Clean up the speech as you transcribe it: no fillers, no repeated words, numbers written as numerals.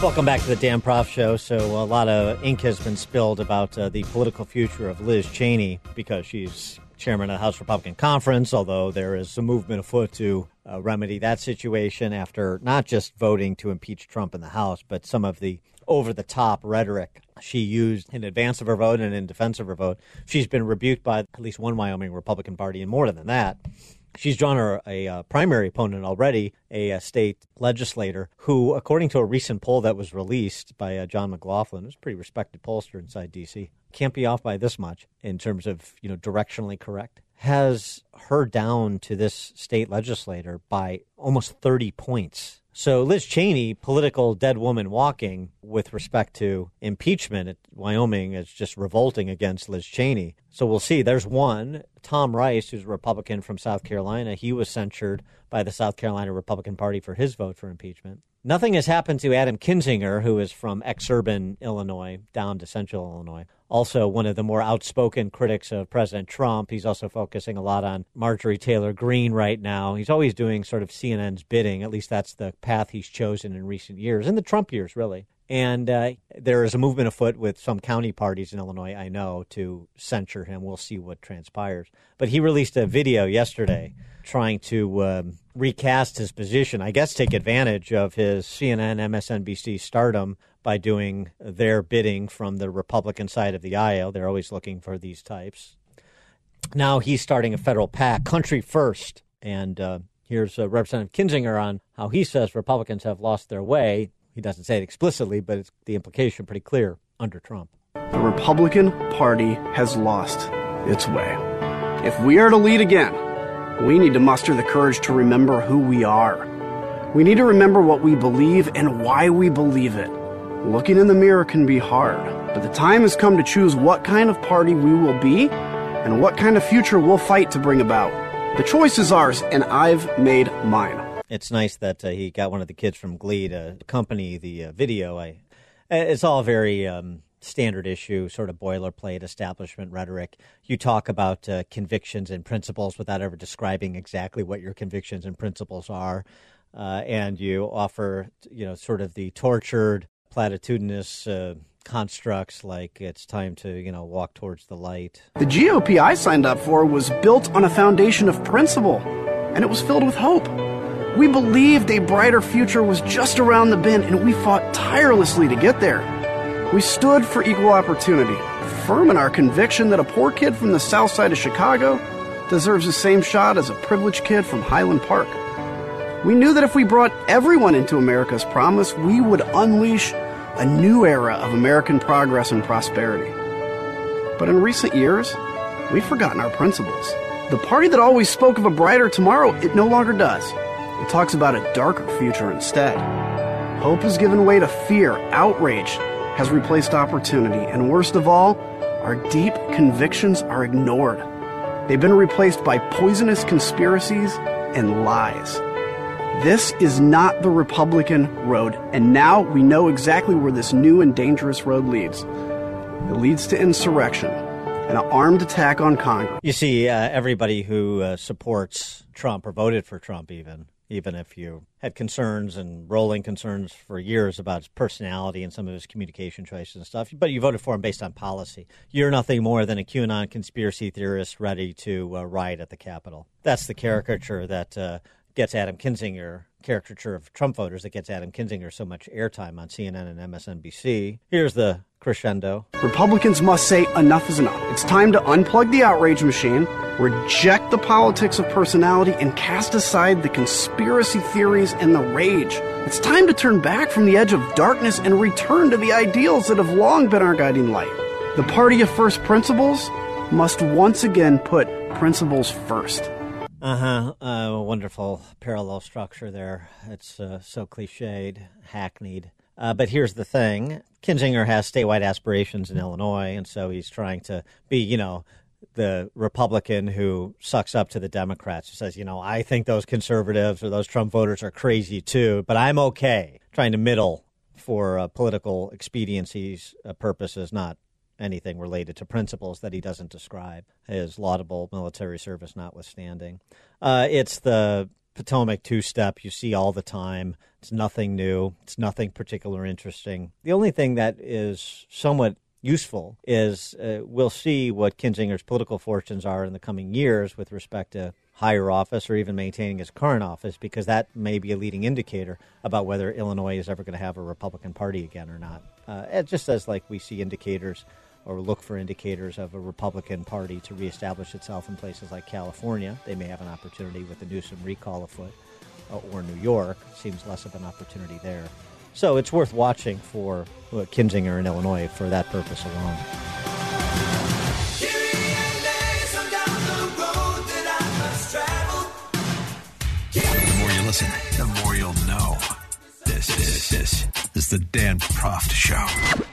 Welcome back to the Dan Proft Show. So a lot of ink has been spilled about the political future of Liz Cheney because she's chairman of the House Republican Conference, although there is a movement afoot to remedy that situation after not just voting to impeach Trump in the House, but some of the over-the-top rhetoric she used in advance of her vote and in defense of her vote. She's been rebuked by at least one Wyoming Republican party, and more than that, she's drawn her a primary opponent already, a state legislator who, according to a recent poll that was released by John McLaughlin, who's a pretty respected pollster inside D.C., can't be off by this much in terms of, you know, directionally correct, has her down to this state legislator by almost 30 points. So Liz Cheney, political dead woman walking with respect to impeachment at Wyoming, is just revolting against Liz Cheney. So we'll see. There's one, Tom Rice, who's a Republican from South Carolina. He was censured by the South Carolina Republican Party for his vote for impeachment. Nothing has happened to Adam Kinzinger, who is from exurban Illinois down to central Illinois. Also one of the more outspoken critics of President Trump. He's also focusing a lot on Marjorie Taylor Greene right now. He's always doing sort of CNN's bidding. At least that's the path he's chosen in recent years, in the Trump years, really. And there is a movement afoot with some county parties in Illinois, I know, to censure him. We'll see what transpires. But he released a video yesterday trying to recast his position, I guess take advantage of his CNN, MSNBC stardom by doing their bidding from the Republican side of the aisle. They're always looking for these types. Now he's starting a federal PAC, Country First. And here's Representative Kinzinger on how he says Republicans have lost their way. He doesn't say it explicitly, but it's the implication pretty clear under Trump. The Republican Party has lost its way. If we are to lead again, we need to muster the courage to remember who we are. We need to remember what we believe and why we believe it. Looking in the mirror can be hard, but the time has come to choose what kind of party we will be and what kind of future we'll fight to bring about. The choice is ours, and I've made mine. It's nice that he got one of the kids from Glee to accompany the video. It's all very standard issue, sort of boilerplate establishment rhetoric. You talk about convictions and principles without ever describing exactly what your convictions and principles are. And you offer, you know, sort of the tortured, platitudinous constructs like it's time to, you know, walk towards the light. The GOP I signed up for was built on a foundation of principle, and it was filled with hope. We believed a brighter future was just around the bend, and we fought tirelessly to get there. We stood for equal opportunity, firm in our conviction that a poor kid from the south side of Chicago deserves the same shot as a privileged kid from Highland Park. We knew that if we brought everyone into America's promise, we would unleash a new era of American progress and prosperity. But in recent years, we've forgotten our principles. The party that always spoke of a brighter tomorrow, it no longer does. It talks about a darker future instead. Hope has given way to fear. Outrage has replaced opportunity. And worst of all, our deep convictions are ignored. They've been replaced by poisonous conspiracies and lies. This is not the Republican road. And now we know exactly where this new and dangerous road leads. It leads to insurrection and an armed attack on Congress. You see, everybody who supports Trump or voted for Trump even if you had concerns and rolling concerns for years about his personality and some of his communication choices and stuff, but you voted for him based on policy. You're nothing more than a QAnon conspiracy theorist ready to riot at the Capitol. That's the caricature that gets Adam Kinzinger, caricature of Trump voters that gets Adam Kinzinger so much airtime on CNN and MSNBC. Here's the crescendo. Republicans must say enough is enough. It's time to unplug the outrage machine, reject the politics of personality, and cast aside the conspiracy theories and the rage. It's time to turn back from the edge of darkness and return to the ideals that have long been our guiding light. The party of first principles must once again put principles first. A wonderful parallel structure there. It's so cliched, hackneyed. But here's the thing. Kinzinger has statewide aspirations in Illinois, and so he's trying to be, the Republican who sucks up to the Democrats, who says, I think those conservatives or those Trump voters are crazy too, but I'm okay. Trying to middle for political expediencies purposes, not anything related to principles that he doesn't describe, his laudable military service notwithstanding. It's the Potomac two-step you see all the time. It's nothing new. It's nothing particular interesting. The only thing that is somewhat useful is we'll see what Kinzinger's political fortunes are in the coming years with respect to higher office or even maintaining his current office, because that may be a leading indicator about whether Illinois is ever going to have a Republican Party again or not. It just as like we see indicators or look for indicators of a Republican Party to reestablish itself in places like California. They may have an opportunity with the Newsom recall afoot, or New York. Seems less of an opportunity there. So it's worth watching for Kinzinger in Illinois for that purpose alone. The more you listen, the more you'll know. This is the Dan Proft Show.